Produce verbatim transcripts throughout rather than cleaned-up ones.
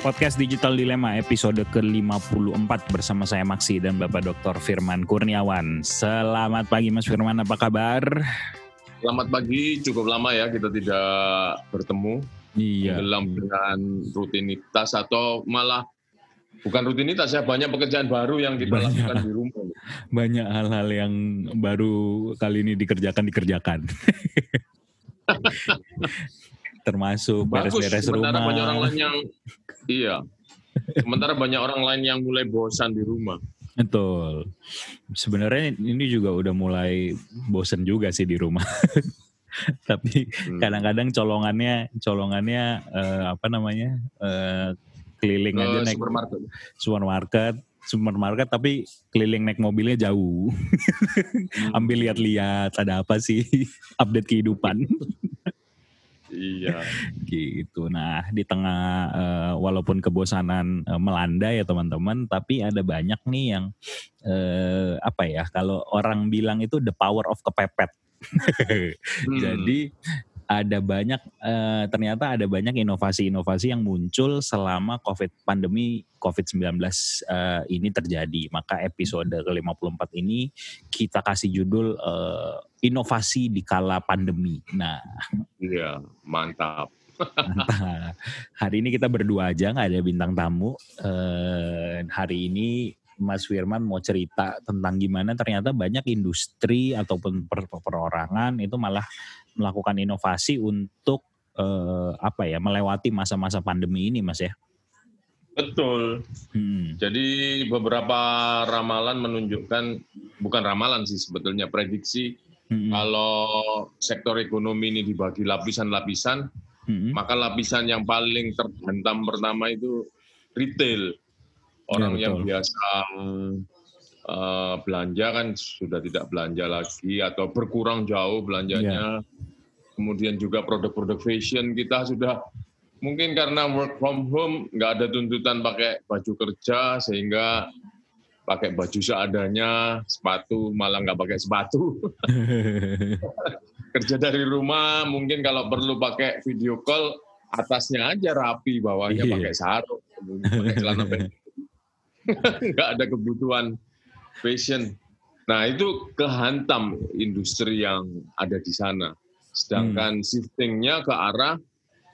Podcast Digital Dilema episode ke lima puluh empat bersama saya Maksi dan Bapak doktor Firman Kurniawan. Selamat pagi Mas Firman, apa kabar? Selamat pagi, cukup lama ya kita tidak bertemu. Iya. Dalam dengan rutinitas atau malah bukan rutinitas ya, banyak pekerjaan baru yang kita banyak, lakukan di rumah. Banyak hal-hal yang baru kali ini dikerjakan-dikerjakan. Termasuk beres-beres rumah. Sementara banyak orang lain yang iya. Sementara banyak orang lain yang mulai bosan di rumah. Betul. Sebenarnya ini juga udah mulai bosan juga sih di rumah. Tapi hmm. kadang-kadang colongannya colongannya uh, apa namanya? Uh, keliling uh, aja naik supermarket. supermarket. supermarket tapi keliling naik mobilnya jauh. hmm. Ambil lihat-lihat ada apa sih update kehidupan. Iya, gitu. Nah, di tengah uh, walaupun kebosanan uh, melanda ya teman-teman, tapi ada banyak nih yang uh, apa ya? Kalau orang bilang itu the power of kepepet. hmm. Jadi ada banyak uh, ternyata ada banyak inovasi-inovasi yang muncul selama COVID pandemi covid sembilan belas uh, ini terjadi. Maka episode ke lima puluh empat ini kita kasih judul uh, inovasi di kala pandemi. Nah, iya, mantap. Mantap. Hari ini kita berdua aja, nggak ada bintang tamu. Eh, hari ini Mas Firman mau cerita tentang gimana ternyata banyak industri ataupun per- perorangan itu malah melakukan inovasi untuk eh, apa ya, melewati masa-masa pandemi ini, Mas ya. Betul. Hmm. Jadi beberapa ramalan menunjukkan, bukan ramalan sih sebetulnya, prediksi hmm. kalau sektor ekonomi ini dibagi lapisan-lapisan, hmm. maka lapisan yang paling terhentam pertama itu retail. Orang ya, yang biasa uh, belanja kan sudah tidak belanja lagi atau berkurang jauh belanjanya. Ya. Kemudian juga produk-produk fashion kita sudah mungkin karena work from home, nggak ada tuntutan pakai baju kerja, sehingga pakai baju seadanya, sepatu malah nggak pakai sepatu. Kerja dari rumah, mungkin kalau perlu pakai video call, atasnya aja rapi, bawahnya yeah. pakai sarung, pakai celana pendek. Nggak ada kebutuhan fashion. Nah, itu kehantam industri yang ada di sana. Sedangkan hmm. shifting-nya ke arah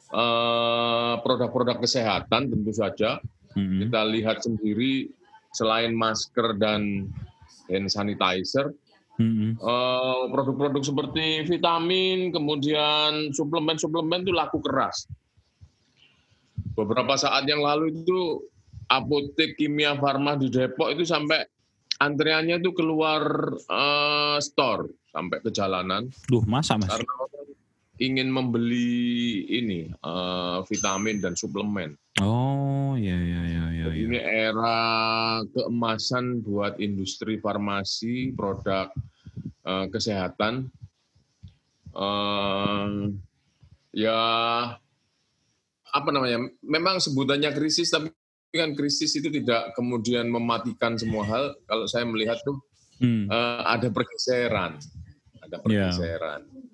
Uh, produk-produk kesehatan tentu saja. Mm-hmm. Kita lihat sendiri selain masker dan hand sanitizer, mm-hmm. uh, produk-produk seperti vitamin, kemudian suplemen-suplemen itu laku keras. Beberapa saat yang lalu itu apotek Kimia Farma di Depok itu sampai antreannya itu keluar uh, store sampai ke jalanan. Duh, masa Mas? Ingin membeli ini uh, vitamin dan suplemen. Oh, ya ya ya ya. Ini era keemasan buat industri farmasi, produk uh, kesehatan. Uh, ya apa namanya? Memang sebutannya krisis, tapi kan krisis itu tidak kemudian mematikan semua hal. Kalau saya melihat tuh hmm. uh, ada pergeseran, ada pergeseran. Yeah.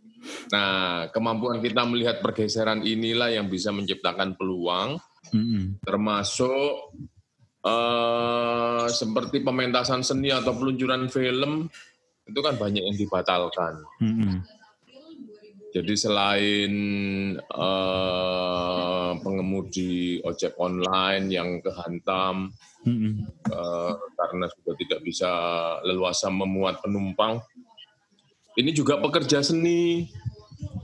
Nah, kemampuan kita melihat pergeseran inilah yang bisa menciptakan peluang, mm-hmm. termasuk uh, seperti pementasan seni atau peluncuran film, itu kan banyak yang dibatalkan. Mm-hmm. Jadi selain uh, pengemudi ojek online yang kehantam, mm-hmm. uh, karena sudah tidak bisa leluasa memuat penumpang, ini juga pekerja seni,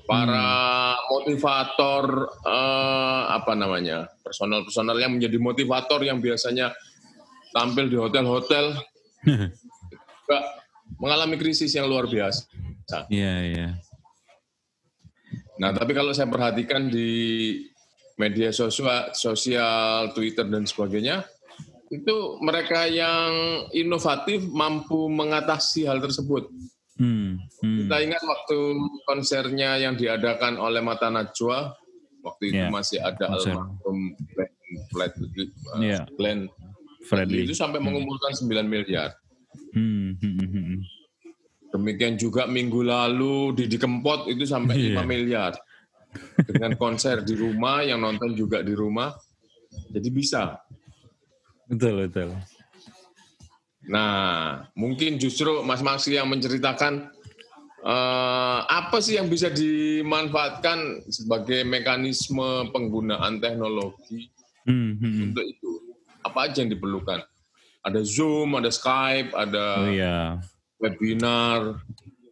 para hmm. motivator, eh, apa namanya, personal-personal yang menjadi motivator yang biasanya tampil di hotel-hotel, juga mengalami krisis yang luar biasa. Iya, yeah, iya. Yeah. Nah, tapi kalau saya perhatikan di media sosial, sosial, Twitter dan sebagainya, itu mereka yang inovatif mampu mengatasi hal tersebut. Hmm, hmm. Kita ingat waktu konsernya yang diadakan oleh Mata Najwa, waktu itu yeah, masih ada almarhum yeah. Glenn Fredly itu sampai mengumpulkan sembilan miliar. Hmm, hmm, hmm. Demikian juga minggu lalu Didi Kempot itu sampai yeah. lima miliar. Dengan konser di rumah, yang nonton juga di rumah. Jadi bisa. Betul, betul. Nah, mungkin justru Mas Maksi yang menceritakan eh, apa sih yang bisa dimanfaatkan sebagai mekanisme penggunaan teknologi mm-hmm. untuk itu. Apa aja yang diperlukan? Ada Zoom, ada Skype, ada oh, iya. webinar.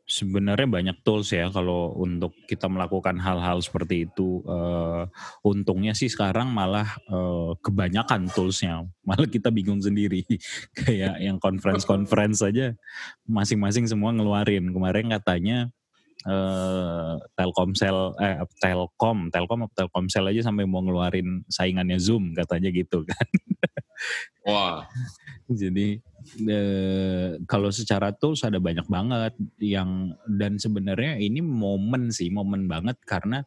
Sebenarnya banyak tools ya kalau untuk kita melakukan hal-hal seperti itu. Uh, untungnya sih sekarang malah uh, kebanyakan toolsnya, malah kita bingung sendiri. Kayak yang conference-conference aja masing-masing semua ngeluarin. Kemarin katanya uh, Telkomsel, eh Telkom, Telkom Telkomsel aja sampai mau ngeluarin saingannya Zoom katanya gitu kan. Wah. Jadi e, kalau secara tools ada banyak banget yang, dan sebenarnya ini momen sih, momen banget karena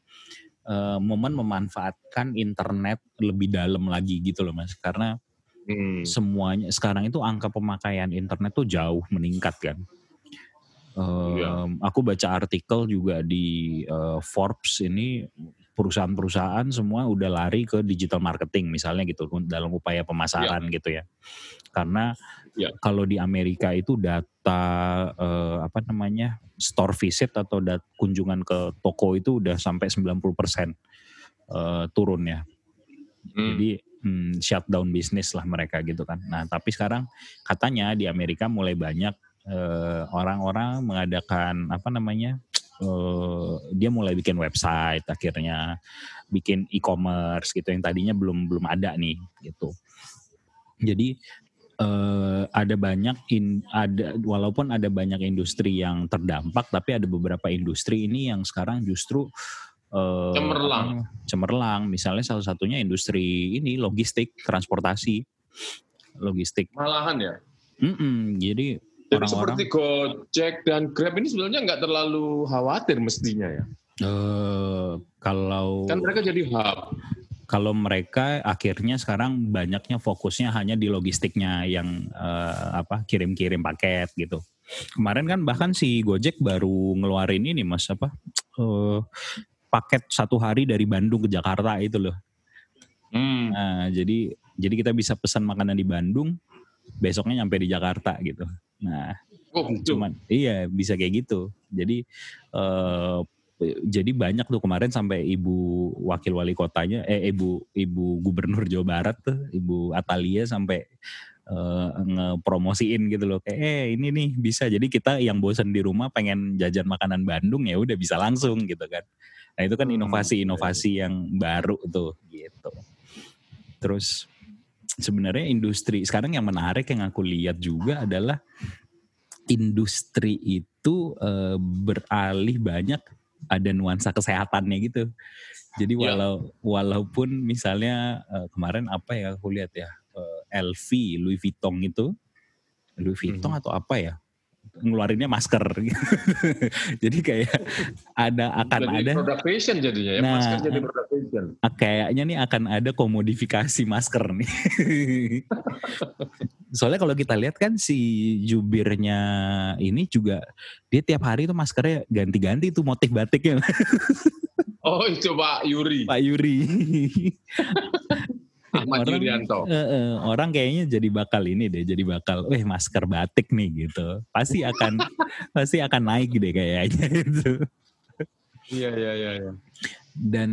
e, momen memanfaatkan internet lebih dalam lagi gitu loh Mas. Karena hmm. semuanya sekarang itu angka pemakaian internet tuh jauh meningkat kan. E, yeah. Aku baca artikel juga di e, Forbes ini. Perusahaan-perusahaan semua udah lari ke digital marketing misalnya gitu dalam upaya pemasaran ya. Gitu ya. Karena ya. Kalau di Amerika itu data eh, apa namanya store visit atau dat- kunjungan ke toko itu udah sampai sembilan puluh persen eh, turun ya. Hmm. Jadi hmm, shutdown bisnis lah mereka gitu kan. Nah tapi sekarang katanya di Amerika mulai banyak eh, orang-orang mengadakan apa namanya Uh, dia mulai bikin website akhirnya, bikin e-commerce gitu yang tadinya belum belum ada nih gitu. Jadi uh, ada banyak in, ada walaupun ada banyak industri yang terdampak, tapi ada beberapa industri ini yang sekarang justru uh, cemerlang. Cemerlang, misalnya salah satunya industri ini logistik, transportasi, logistik. Malahan ya. Mm-mm, jadi Jadi orang-orang, seperti Gojek dan Grab ini sebenarnya nggak terlalu khawatir mestinya ya. Uh, kalau kan mereka jadi hub. Kalau mereka akhirnya sekarang banyaknya fokusnya hanya di logistiknya yang uh, apa kirim-kirim paket gitu. Kemarin kan bahkan si Gojek baru ngeluarin ini Mas apa uh, paket satu hari dari Bandung ke Jakarta itu loh. Hmm. Nah, jadi jadi kita bisa pesan makanan di Bandung, besoknya nyampe di Jakarta gitu. Nah, oh, cuman iya bisa kayak gitu. Jadi eh, jadi banyak tuh kemarin sampai ibu wakil wali kotanya, eh ibu ibu gubernur Jawa Barat tuh, Ibu Atalia sampai eh, ngepromosiin gitu loh. Kayak eh ini nih bisa. Jadi kita yang bosan di rumah pengen jajan makanan Bandung ya udah bisa langsung gitu kan. Nah itu kan inovasi-inovasi yang baru tuh gitu. Terus sebenarnya industri sekarang yang menarik yang aku lihat juga adalah industri itu e, beralih banyak ada nuansa kesehatannya gitu. Jadi walau yeah. walaupun misalnya e, kemarin apa ya aku lihat ya e, L V Louis Vuitton itu Louis Vuitton mm-hmm. atau apa ya ngeluarinnya masker. Jadi kayak ada akan jadi ada produk fashion jadinya ya nah, masker jadi produk fashion. Kayaknya nih akan ada komodifikasi masker nih. Soalnya kalau kita lihat kan si jubirnya ini juga dia tiap hari tuh maskernya ganti-ganti tuh motif batiknya. Oh, itu Pak Yuri. Pak Yuri. Ahmad Yurianto. Orang, eh, eh, orang kayaknya jadi bakal ini deh, jadi bakal, weh masker batik nih gitu. Pasti akan, pasti akan naik deh kayaknya itu. Iya iya iya. Ya. Dan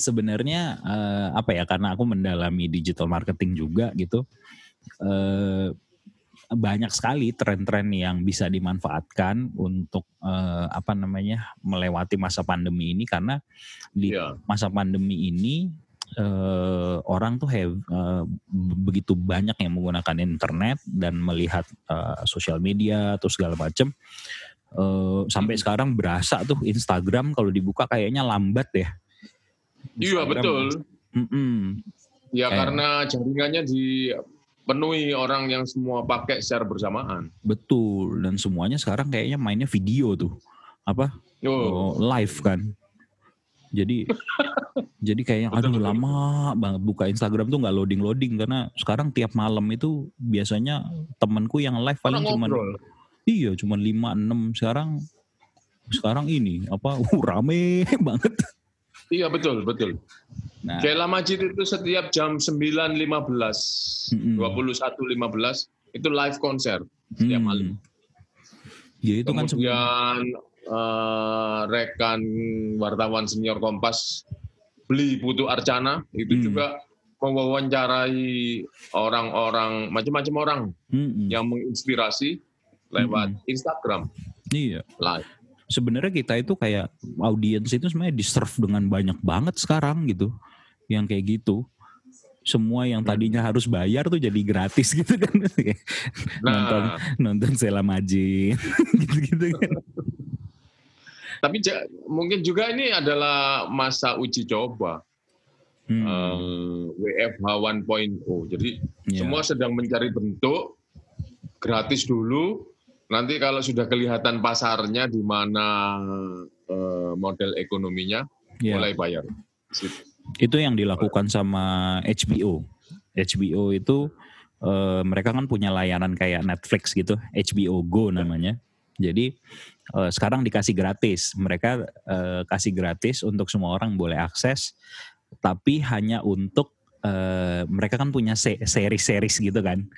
sebenarnya eh, apa ya? Karena aku mendalami digital marketing juga gitu, eh, banyak sekali tren-tren yang bisa dimanfaatkan untuk eh, apa namanya melewati masa pandemi ini karena di ya. masa pandemi ini. Uh, orang tuh have, uh, begitu banyak yang menggunakan internet dan melihat uh, sosial media atau segala macam uh, sampai sekarang berasa tuh Instagram kalau dibuka kayaknya lambat ya. Iya betul. Mm-mm. Ya eh. karena jaringannya dipenuhi orang yang semua pakai secara bersamaan. Betul dan semuanya sekarang kayaknya mainnya video tuh apa oh. Oh, live kan. Jadi jadi kayaknya aduh betul, lama betul. banget buka Instagram tuh gak loading-loading karena sekarang tiap malam itu biasanya temanku yang live paling cuman iya cuman lima enam sekarang sekarang ini apa uh, rame banget. Iya betul betul. Nah, Kiai Majid itu setiap jam sembilan lima belas, mm-hmm. dua puluh satu lima belas itu live konser setiap mm-hmm. malam. Ya, itu kemudian kan uh, rekan wartawan senior Kompas Beli Putu Arcana itu mm-hmm. juga mewawancarai orang-orang, macam-macam orang mm-hmm. yang menginspirasi lewat mm-hmm. Instagram. Iya. Live. Sebenarnya kita itu kayak audiens itu sebenarnya diserve dengan banyak banget sekarang gitu, yang kayak gitu. Semua yang tadinya harus bayar tuh jadi gratis gitu kan, nah. nonton nonton Sela Majid gitu-gitu kan. Tapi mungkin juga ini adalah masa uji coba hmm. uh, W F H satu titik nol. Jadi yeah. semua sedang mencari bentuk gratis dulu. Nanti kalau sudah kelihatan pasarnya di mana uh, model ekonominya yeah. mulai bayar. Itu yang dilakukan sama H B O. H B O itu uh, mereka kan punya layanan kayak Netflix gitu, H B O Go namanya. Jadi uh, sekarang dikasih gratis. Mereka uh, kasih gratis untuk semua orang boleh akses, tapi hanya untuk uh, mereka kan punya series-series gitu kan.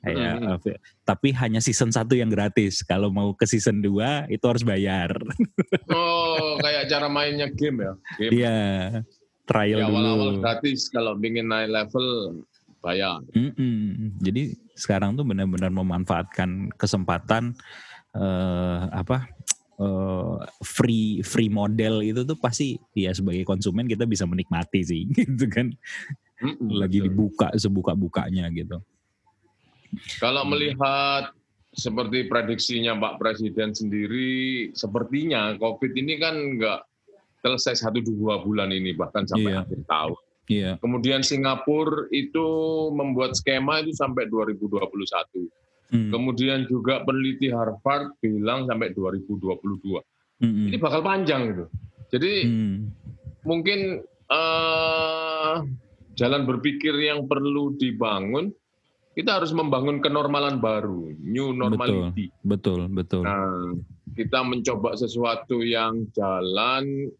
Ya, hmm. tapi hanya season satu yang gratis. Kalau mau ke season dua itu harus bayar. Oh, kayak cara mainnya game ya? Iya, trial ya, dulu. Awal-awal gratis, kalau ingin naik level bayar. Mm-mm. Jadi sekarang tuh benar-benar memanfaatkan kesempatan uh, apa uh, free free model itu tuh pasti ya sebagai konsumen kita bisa menikmati sih, gitu kan? Mm-mm, Lagi betul. dibuka sebuka-bukanya gitu. Kalau melihat seperti prediksinya Pak Presiden sendiri, sepertinya COVID ini kan nggak selesai satu dua bulan ini, bahkan sampai yeah. akhir tahun. Yeah. Kemudian Singapura itu membuat skema itu sampai dua ribu dua puluh satu. Mm. Kemudian juga peneliti Harvard bilang sampai dua ribu dua puluh dua. Mm-hmm. Ini bakal panjang gitu. Jadi mm. mungkin uh, jalan berpikir yang perlu dibangun, kita harus membangun kenormalan baru, new normality. Betul, betul, betul. Nah, kita mencoba sesuatu yang jalan,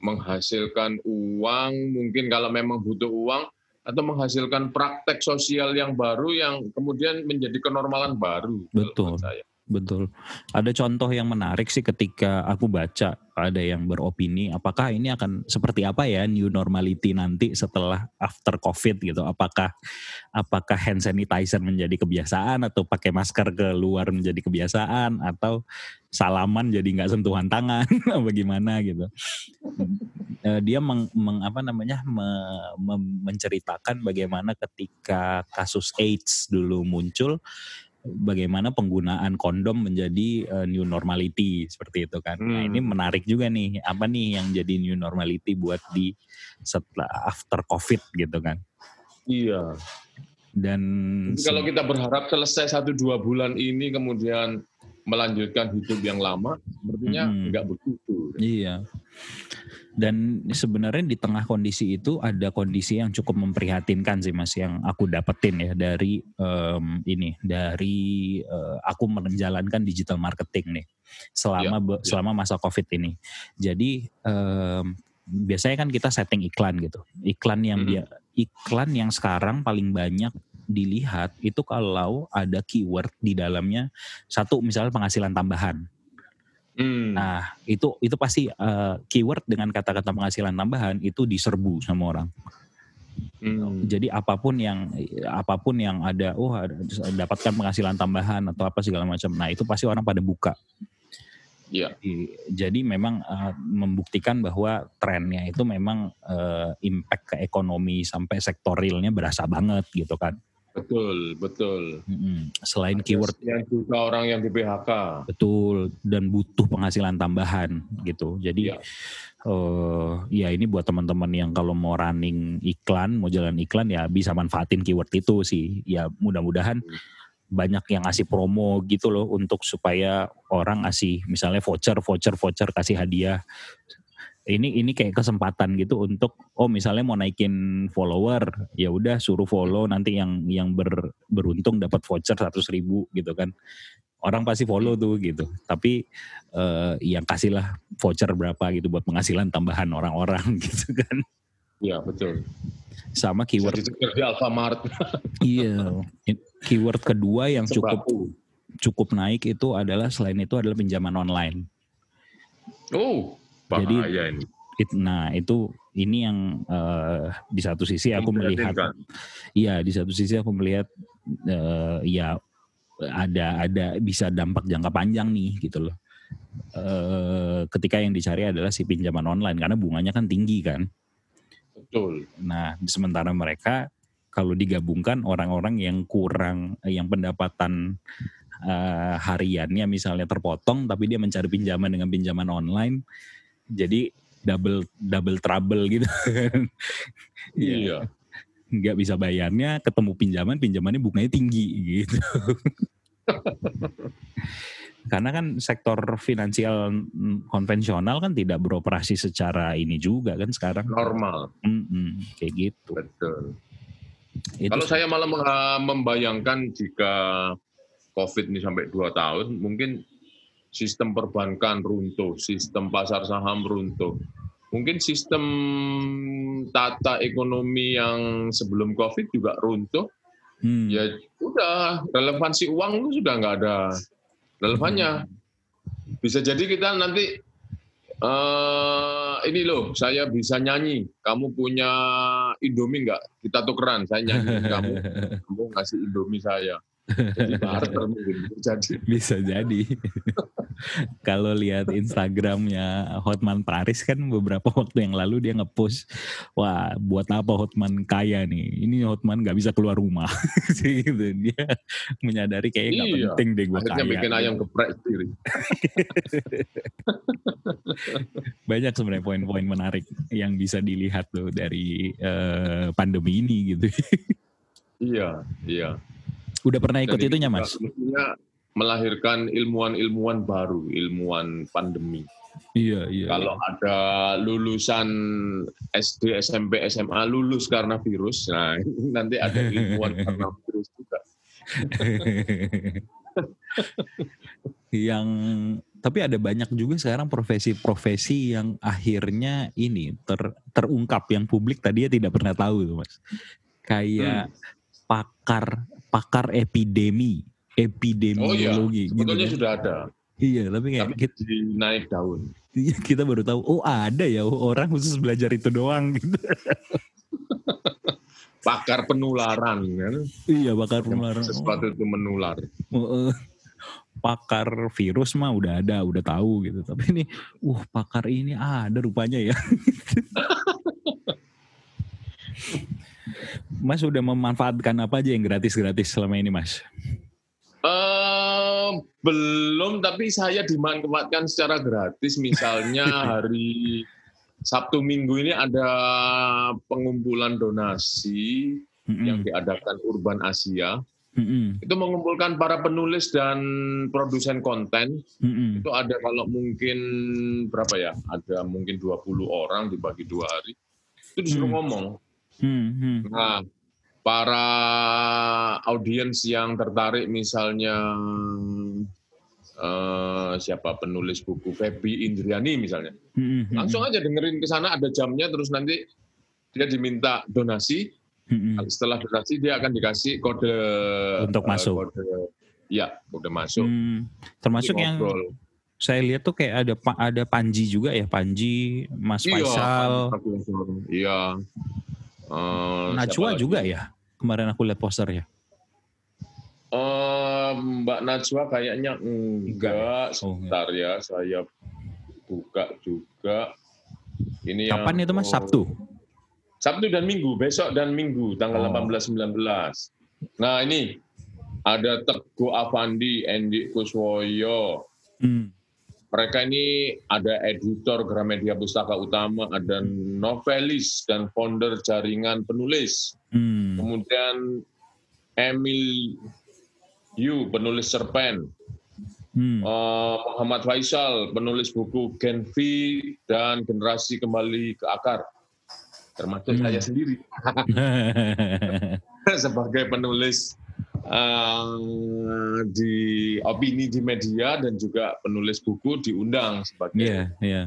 menghasilkan uang, mungkin kalau memang butuh uang, atau menghasilkan praktek sosial yang baru yang kemudian menjadi kenormalan baru. Betul, betul. Ada contoh yang menarik sih ketika aku baca, ada yang beropini, apakah ini akan seperti apa ya new normality nanti setelah after COVID gitu? Apakah apakah hand sanitizer menjadi kebiasaan, atau pakai masker keluar menjadi kebiasaan, atau salaman jadi nggak sentuhan tangan, bagaimana gitu? Dia meng, meng, apa namanya me, me, menceritakan bagaimana ketika kasus AIDS dulu muncul, bagaimana penggunaan kondom menjadi uh, new normality seperti itu kan. Hmm. Nah, ini menarik juga nih, apa nih yang jadi new normality buat di setelah after COVID gitu kan. Iya. Dan jadi kalau kita berharap selesai satu dua bulan ini kemudian melanjutkan hidup yang lama, sepertinya hmm. enggak begitu. Iya. Dan sebenarnya di tengah kondisi itu ada kondisi yang cukup memprihatinkan sih Mas, yang aku dapetin ya dari um, ini dari uh, aku menjalankan digital marketing nih selama ya, ya. selama masa COVID ini. Jadi um, biasanya kan kita setting iklan gitu. Iklan yang mm-hmm. dia iklan yang sekarang paling banyak dilihat itu kalau ada keyword di dalamnya, satu misalnya penghasilan tambahan. Hmm. Nah itu itu pasti uh, keyword dengan kata-kata penghasilan tambahan itu diserbu sama orang. Hmm. Jadi apapun yang apapun yang ada, oh dapatkan penghasilan tambahan atau apa segala macam. Nah itu pasti orang pada buka. Yeah. Jadi memang uh, membuktikan bahwa trennya itu memang uh, impact ke ekonomi sampai sektor realnya berasa banget gitu kan. Betul, betul. Mm-hmm. Selain ada keyword juga orang yang di P H K. Betul, dan butuh penghasilan tambahan gitu. Jadi ya, uh, ya ini buat teman-teman yang kalau mau running iklan, mau jalan iklan ya bisa manfaatin keyword itu sih. Ya mudah-mudahan hmm. banyak yang ngasih promo gitu loh, untuk supaya orang ngasih misalnya voucher, voucher, voucher, kasih hadiah. Ini ini kayak kesempatan gitu untuk, oh misalnya mau naikin follower, ya udah suruh follow, nanti yang yang ber, beruntung dapat voucher seratus ribu gitu kan. Orang pasti follow tuh gitu. Tapi eh, yang kasihlah voucher berapa gitu buat penghasilan tambahan orang-orang gitu kan. Iya, betul. Sama keyword di Alfamart. Iya. Keyword kedua yang cukup cukup naik itu adalah selain itu adalah pinjaman online. Oh, bahaya ini. Nah, itu ini yang uh, di satu sisi aku melihat, iya di satu sisi aku melihat uh, ya ada ada bisa dampak jangka panjang nih gitu loh. Uh, ketika yang dicari adalah si pinjaman online karena bunganya kan tinggi kan. Betul. Nah, sementara mereka kalau digabungkan orang-orang yang kurang, yang pendapatan uh, hariannya misalnya terpotong, tapi dia mencari pinjaman dengan pinjaman online, jadi double double trouble gitu. Iya. Nggak bisa bayarnya, ketemu pinjaman, pinjamannya bunganya tinggi gitu. Karena kan sektor finansial konvensional kan tidak beroperasi secara ini juga kan sekarang. Normal. Mm-mm, kayak gitu. Betul. Itu. Kalau saya malah membayangkan jika COVID ini sampai dua tahun, mungkin sistem perbankan runtuh, sistem pasar saham runtuh. Mungkin sistem tata ekonomi yang sebelum COVID juga runtuh. Hmm. Ya udah, relevansi uang itu sudah nggak ada relevannya. Hmm. Bisa jadi kita nanti, uh, ini loh, saya bisa nyanyi, kamu punya Indomie nggak? Kita tukeran, saya nyanyi kamu, kamu ngasih Indomie saya. Jadi barter mungkin terjadi. Bisa jadi. Kalau lihat Instagramnya Hotman Paris kan beberapa waktu yang lalu dia ngepost, wah buat apa Hotman kaya nih? Ini Hotman nggak bisa keluar rumah. Gitu. Dia menyadari kayaknya nggak iya, penting deh gue kaya. Akhirnya bikin ayam geprek sendiri. Banyak sebenarnya poin-poin menarik yang bisa dilihat tuh dari uh, pandemi ini gitu. Iya, iya. Udah pernah ikut itunya, Mas? Melahirkan ilmuwan-ilmuwan baru, ilmuwan pandemi. Iya, iya. Kalau ada lulusan S D, S M P, S M A lulus karena virus, nah nanti ada ilmuwan karena virus juga. Yang tapi ada banyak juga sekarang profesi-profesi yang akhirnya ini ter, terungkap yang publik tadinya tidak pernah tahu tuh, Mas. Kayak hmm. pakar pakar epidemi, epidemiologi. Oh iya, sebetulnya gitu, sudah kan? Ada. Iya, tapi kayak tapi kita, naik daun. Iya, kita baru tahu, oh ada ya orang khusus belajar itu doang. Gitu. Pakar penularan. Kan? Iya, pakar penularan. Sesuatu itu menular. Oh, uh, pakar virus mah udah ada, udah tahu gitu. Tapi ini, uh pakar ini ada rupanya ya. Mas sudah memanfaatkan apa aja yang gratis-gratis selama ini, Mas? Uh, belum, tapi saya dimanfaatkan secara gratis. Misalnya hari Sabtu Minggu ini ada pengumpulan donasi mm-hmm. yang diadakan Urban Asia. Mm-hmm. Itu mengumpulkan para penulis dan produsen konten. Mm-hmm. Itu ada kalau mungkin berapa ya? Ada mungkin dua puluh orang dibagi dua hari. Itu disuruh mm. ngomong. Hmm, hmm. Nah, para audiens yang tertarik misalnya uh, siapa penulis buku Febi Indriani misalnya, hmm, hmm, langsung aja dengerin ke sana, ada jamnya, terus nanti dia diminta donasi, hmm, setelah donasi dia akan dikasih kode untuk masuk, uh, kode, ya kode masuk, hmm, termasuk yang saya lihat tuh kayak ada ada Panji juga ya, Panji, Mas iya, Faisal, iya. Uh, Najwa juga ya, kemarin aku lihat posternya. Uh, Mbak Najwa kayaknya enggak, sebentar oh, ya saya buka juga. Ini kapan yang, itu Mas? Oh, Sabtu? Sabtu dan Minggu, besok dan Minggu, tanggal oh. delapan belas sembilan belas. Nah ini, ada Teguh Afandi, Endik Kuswoyo. Hmm. Mereka ini ada editor Gramedia Pustaka Utama, ada novelis dan founder jaringan penulis. Hmm. Kemudian Emil Yu, penulis cerpen. Hmm. Uh, Muhammad Faisal, penulis buku Gen V dan Generasi Kembali ke Akar. Termasuk hmm. saya sendiri. Sebagai penulis Uh, di opini di media dan juga penulis buku diundang sebagai yeah, yeah.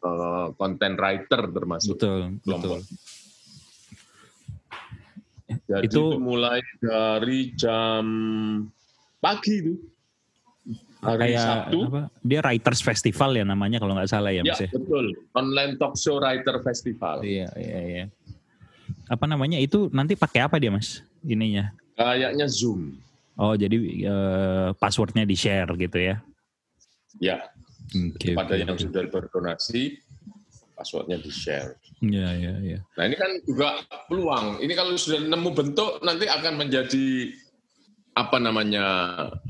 Uh, content writer termasuk. Betul, betul. Jadi itu, itu mulai dari jam pagi itu. Hari kayak, Sabtu. Apa? Dia Writers Festival ya namanya kalau nggak salah ya, Mas ya? Ya, betul. Online Talk Show Writer Festival. Iya, iya, iya. Apa namanya itu nanti pakai apa dia, Mas? Ininya? Kayaknya Zoom. Oh, jadi eh, passwordnya di-share gitu ya? Ya. Okay, Pada okay. yang sudah berdonasi, passwordnya di-share. Iya, iya, iya. Nah, ini kan juga peluang. Ini kalau sudah nemu bentuk, nanti akan menjadi... apa namanya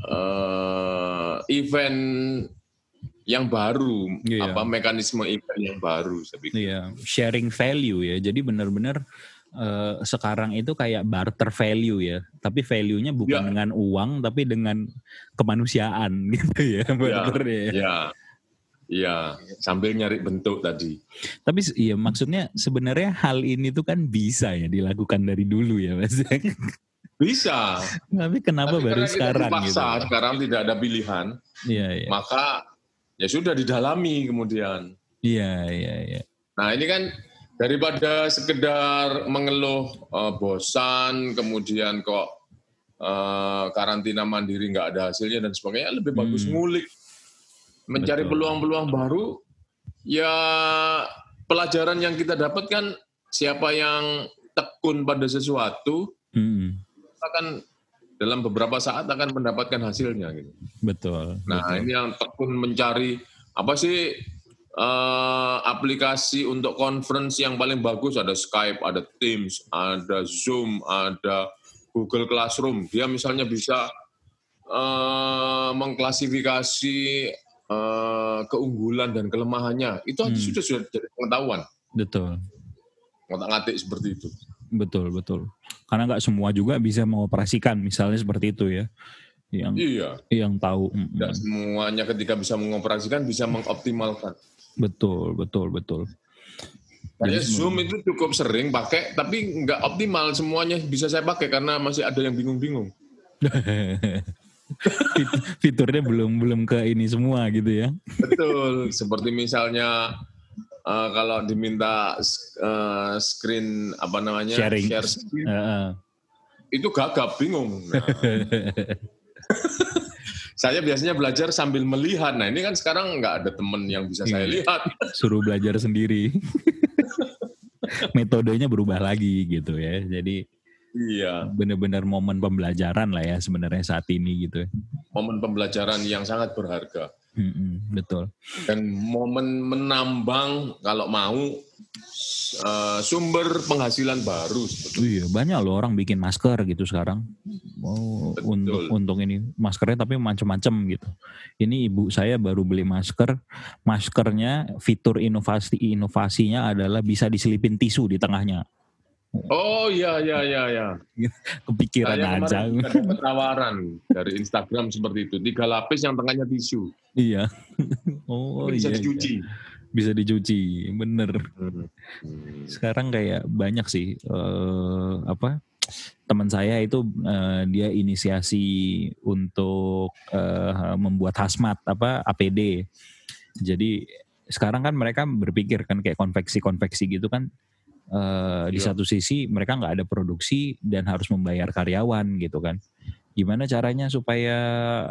uh, event yang baru, yeah. apa mekanisme event yang baru, saya pikir. Yeah. Sharing value ya, jadi benar-benar uh, sekarang itu kayak barter value ya, tapi value-nya bukan yeah. dengan uang, tapi dengan kemanusiaan gitu ya, benar-benar yeah. ya. Yeah. Iya, sambil nyari bentuk tadi. Tapi iya maksudnya sebenarnya hal ini tuh kan bisa ya dilakukan dari dulu ya, Mas. Bisa. Tapi kenapa Tapi baru sekarang gitu? Sekarang tidak ada pilihan. Iya, iya. Maka ya sudah didalami kemudian. Iya, iya, iya. Nah, ini kan daripada sekedar mengeluh uh, bosan, kemudian kok uh, karantina mandiri nggak ada hasilnya dan sebagainya, lebih bagus hmm. ngulik. Mencari Betul. peluang-peluang baru. Ya pelajaran yang kita dapatkan siapa yang tekun pada sesuatu, hmm. akan dalam beberapa saat akan mendapatkan hasilnya gitu. Betul. Nah betul. Ini yang tekun mencari apa sih uh, aplikasi untuk conference yang paling bagus, ada Skype, ada Teams, ada Zoom, ada Google Classroom. Dia misalnya bisa uh, mengklasifikasi uh, keunggulan dan kelemahannya. Itu hmm. sudah sudah jadi pengetahuan. Betul. Ngotak-ngatik seperti itu. Betul, betul. Karena nggak semua juga bisa mengoperasikan, misalnya seperti itu ya. Yang, iya. Yang tahu. Nggak semuanya ketika bisa mengoperasikan, bisa mengoptimalkan. Betul, betul, betul. Saya Zoom itu cukup sering pakai, tapi nggak optimal semuanya bisa saya pakai karena masih ada yang bingung-bingung. Fiturnya belum belum ke ini semua gitu ya. Betul, seperti misalnya... Uh, kalau diminta uh, screen apa namanya Sharing. share screen uh. itu gagap bingung. Nah. Saya biasanya belajar sambil melihat. Nah ini kan sekarang nggak ada teman yang bisa saya lihat. Suruh belajar sendiri. Metodenya berubah lagi gitu ya. Jadi iya. benar-benar momen pembelajaran lah ya sebenarnya saat ini gitu. Momen pembelajaran yang sangat berharga. Mm-mm, betul. Dan momen menambang kalau mau uh, sumber penghasilan baru. Iya, banyak loh orang bikin masker gitu sekarang. Oh, untuk untuk ini maskernya tapi macam-macam gitu. Ini ibu saya baru beli masker. Maskernya fitur inovasi inovasinya adalah bisa diselipin tisu di tengahnya. Oh iya iya iya ya. Kepikiran saya aja. Saya dapat tawaran dari Instagram seperti itu, tiga lapis yang tengahnya tisu. Iya. Oh bisa iya. Bisa dicuci. Iya. Bisa dicuci, bener. Sekarang kayak banyak sih uh, apa? Teman saya itu uh, dia inisiasi untuk uh, membuat hazmat apa A P D. Jadi sekarang kan mereka berpikir kan kayak konveksi-konveksi gitu kan. Uh, di satu sisi mereka nggak ada produksi dan harus membayar karyawan gitu kan. Gimana caranya supaya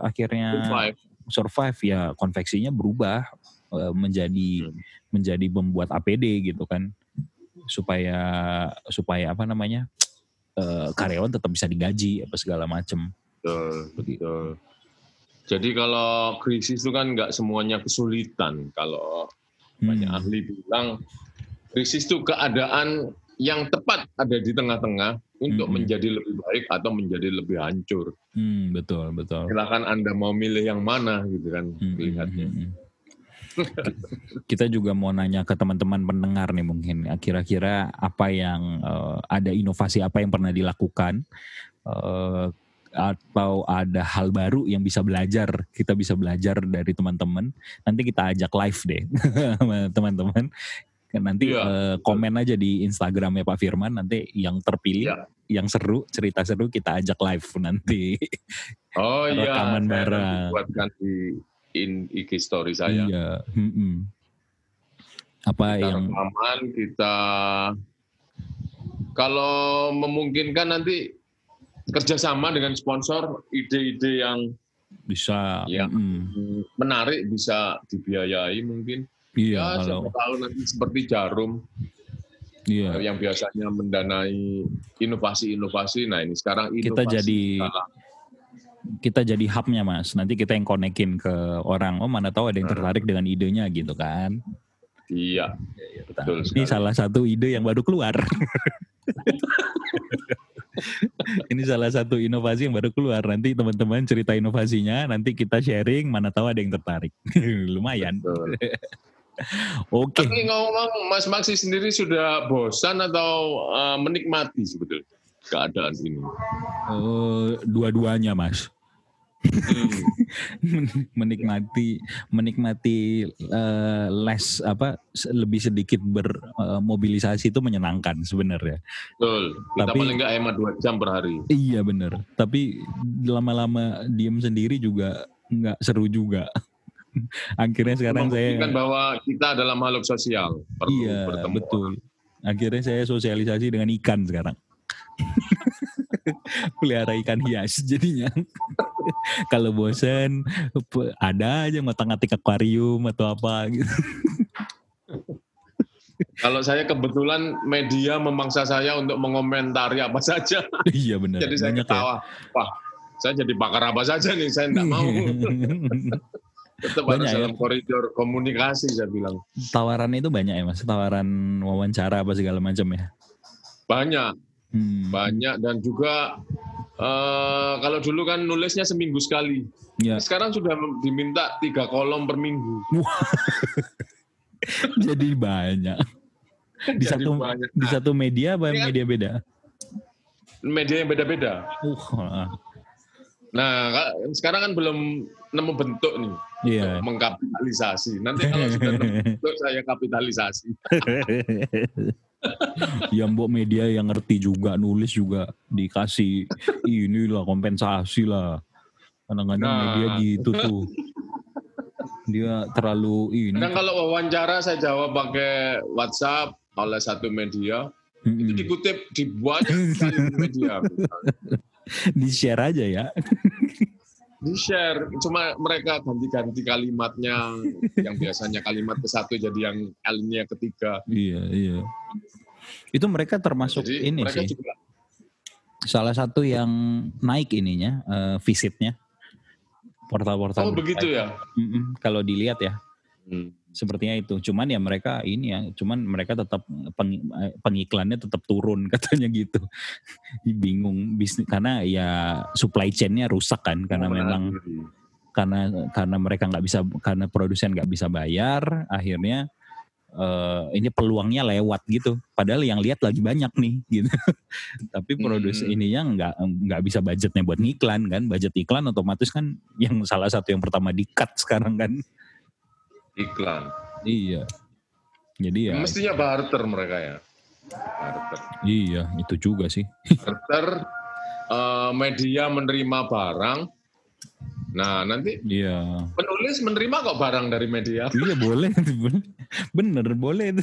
akhirnya survive, survive ya konveksinya berubah uh, menjadi hmm. menjadi membuat A P D gitu kan. Supaya supaya apa namanya uh, karyawan tetap bisa digaji apa segala macam. Betul, betul. Jadi kalau krisis itu kan nggak semuanya kesulitan. Kalau hmm. banyak ahli bilang krisis itu keadaan yang tepat ada di tengah-tengah untuk mm-hmm. menjadi lebih baik atau menjadi lebih hancur. Mm, betul, betul. Silakan Anda mau milih yang mana gitu kan melihatnya. Mm-hmm. Kita juga mau nanya ke teman-teman pendengar nih mungkin kira-kira apa yang uh, ada inovasi apa yang pernah dilakukan uh, atau ada hal baru yang bisa belajar, kita bisa belajar dari teman-teman. Nanti kita ajak live deh teman-teman. Nanti ya, uh, komen aja di Instagramnya Pak Firman, nanti yang terpilih, ya. yang seru, cerita seru kita ajak live nanti. Oh iya, rekaman bareng. Buatkan di in, I G story saya. Iya. Apa kita yang rekaman, kita Kalau memungkinkan nanti kerjasama dengan sponsor, ide-ide yang bisa yang mm. menarik bisa dibiayai mungkin. Iya, ya, kalau tahu nanti seperti Jarum, iya, yang biasanya mendanai inovasi-inovasi. Nah ini sekarang inovasi kita jadi kalah. Kita jadi hubnya, Mas. Nanti kita yang konekin ke orang. Oh, mana tahu ada yang tertarik hmm. dengan idenya gitu kan? Iya. Ya, betul. Ini sekali. Salah satu ide yang baru keluar. Ini salah satu inovasi yang baru keluar. Nanti teman-teman cerita inovasinya, nanti kita sharing, mana tahu ada yang tertarik. Lumayan. Oke. Okay. Tapi ngomong Mas Maksi sendiri sudah bosan atau uh, menikmati sebetulnya keadaan ini? Uh, dua-duanya, Mas. menikmati menikmati uh, less apa lebih sedikit bermobilisasi uh, itu menyenangkan sebenarnya. Betul. Kita tapi, paling enggak hemat dua jam per hari. Iya benar. Tapi lama-lama diem sendiri juga enggak seru juga. Akhirnya sekarang saya kan bahwa kita adalah makhluk sosial, perlu iya, bertemu. Betul. Akhirnya saya sosialisasi dengan ikan sekarang. Pelihara ikan hias jadinya. Kalau bosan ada aja ngotak-ngatik akuarium atau apa gitu. Kalau saya kebetulan media memaksa saya untuk mengomentari apa saja. Iya benar. Jadi saya ketawa. Ya. Wah, saya jadi pakar apa saja nih, saya enggak mau. Tetap banyak harus dalam ya. Koridor komunikasi saya bilang. Tawarannya itu banyak ya, Mas. Tawaran wawancara apa segala macam ya. Banyak. Hmm. Banyak dan juga uh, kalau dulu kan nulisnya seminggu sekali. Ya. Sekarang sudah diminta tiga kolom per minggu. Jadi banyak. Di Jadi satu banyak. Di satu media apa ya, media beda? Media yang beda-beda. Uh. Nah, sekarang kan belum nemu bentuk nih. Yeah. Mengkapitalisasi. Nanti kalau sudah nemu bentuk saya kapitalisasi. Yang buat media yang ngerti juga nulis juga dikasih inilah kompensasi lah. Kadang-kadang nah. media gitu tuh dia terlalu ini. Kadang kalau wawancara saya jawab pakai WhatsApp oleh satu media mm-hmm. itu dikutip di banyak media. Di share aja ya. Di share cuma mereka ganti-ganti kalimatnya yang biasanya kalimat ke satu jadi yang alinea ketiga. Iya iya. Itu mereka termasuk jadi, ini mereka sih. Juga. Salah satu yang naik ininya uh, visitnya portal-portal. Oh begitu ya. Mm-mm, kalau dilihat ya. Hmm. Sepertinya itu. Cuman ya mereka ini ya, cuman mereka tetap peng, pengiklannya tetap turun katanya gitu. Bingung bisnis karena ya supply chain-nya rusak kan karena oh, memang benar. karena karena mereka nggak bisa karena produsen nggak bisa bayar akhirnya uh, ini peluangnya lewat gitu. Padahal yang lihat lagi banyak nih gitu. Tapi produsen hmm. ininya nggak nggak bisa budgetnya buat ngiklan kan. Budget iklan otomatis kan yang salah satu yang pertama di-cut sekarang kan. Iklan. Iya. Jadi ya. Mestinya barter mereka ya. Barter. Iya, itu juga sih. Barter uh, media menerima barang. Nah, nanti iya. Penulis menerima kok barang dari media. Iya, boleh. Bener, boleh.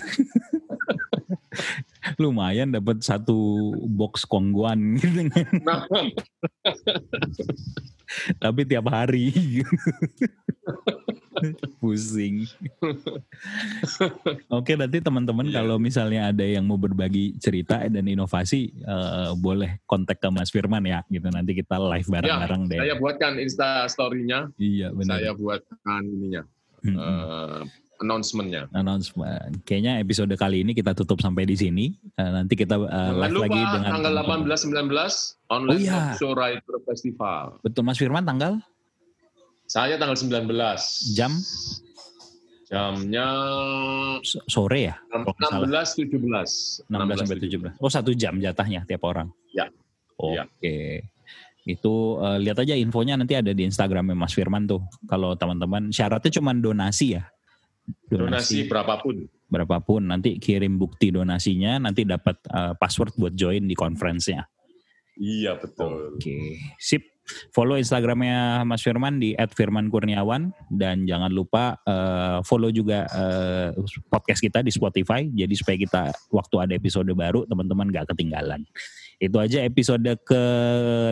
Lumayan dapat satu box kongguan gitu. Nah. Tapi tiap hari. Pusing. Oke, nanti teman-teman yeah. kalau misalnya ada yang mau berbagi cerita dan inovasi uh, boleh kontak ke Mas Firman ya gitu. Nanti kita live bareng-bareng yeah, deh. Saya buatkan Insta story-nya. Iya, benar. Saya buatkan ininya. Mm-hmm. Uh, announcement-nya. Announcement. Kayaknya episode kali ini kita tutup sampai di sini. Uh, nanti kita uh, live lupa, lagi dengan tanggal delapan belas sembilan belas online oh, yeah. show writer festival. Betul Mas Firman tanggal? Saya tanggal sembilan belas. Jam? Jamnya... Sore ya? enam belas sampai tujuh belas. enam belas sampai tujuh belas. Oh, satu jam jatahnya tiap orang? Ya. Oke. Okay. Ya. Itu uh, lihat aja infonya nanti ada di Instagramnya Mas Firman tuh. Kalau teman-teman, syaratnya cuma donasi ya? Donasi, donasi berapapun. Berapapun. Nanti kirim bukti donasinya, nanti dapat uh, password buat join di conference-nya. Iya, betul. Oke. Okay. Sip. Follow Instagramnya Mas Firman di et firman kurniawan dan jangan lupa uh, follow juga uh, podcast kita di Spotify, jadi supaya kita waktu ada episode baru teman-teman gak ketinggalan. Itu aja episode ke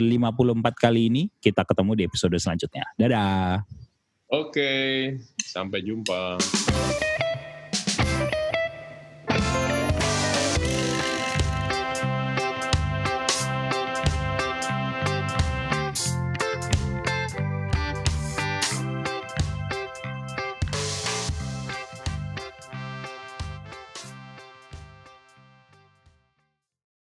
lima puluh empat kali ini, kita ketemu di episode selanjutnya. Dadah. Oke, sampai jumpa.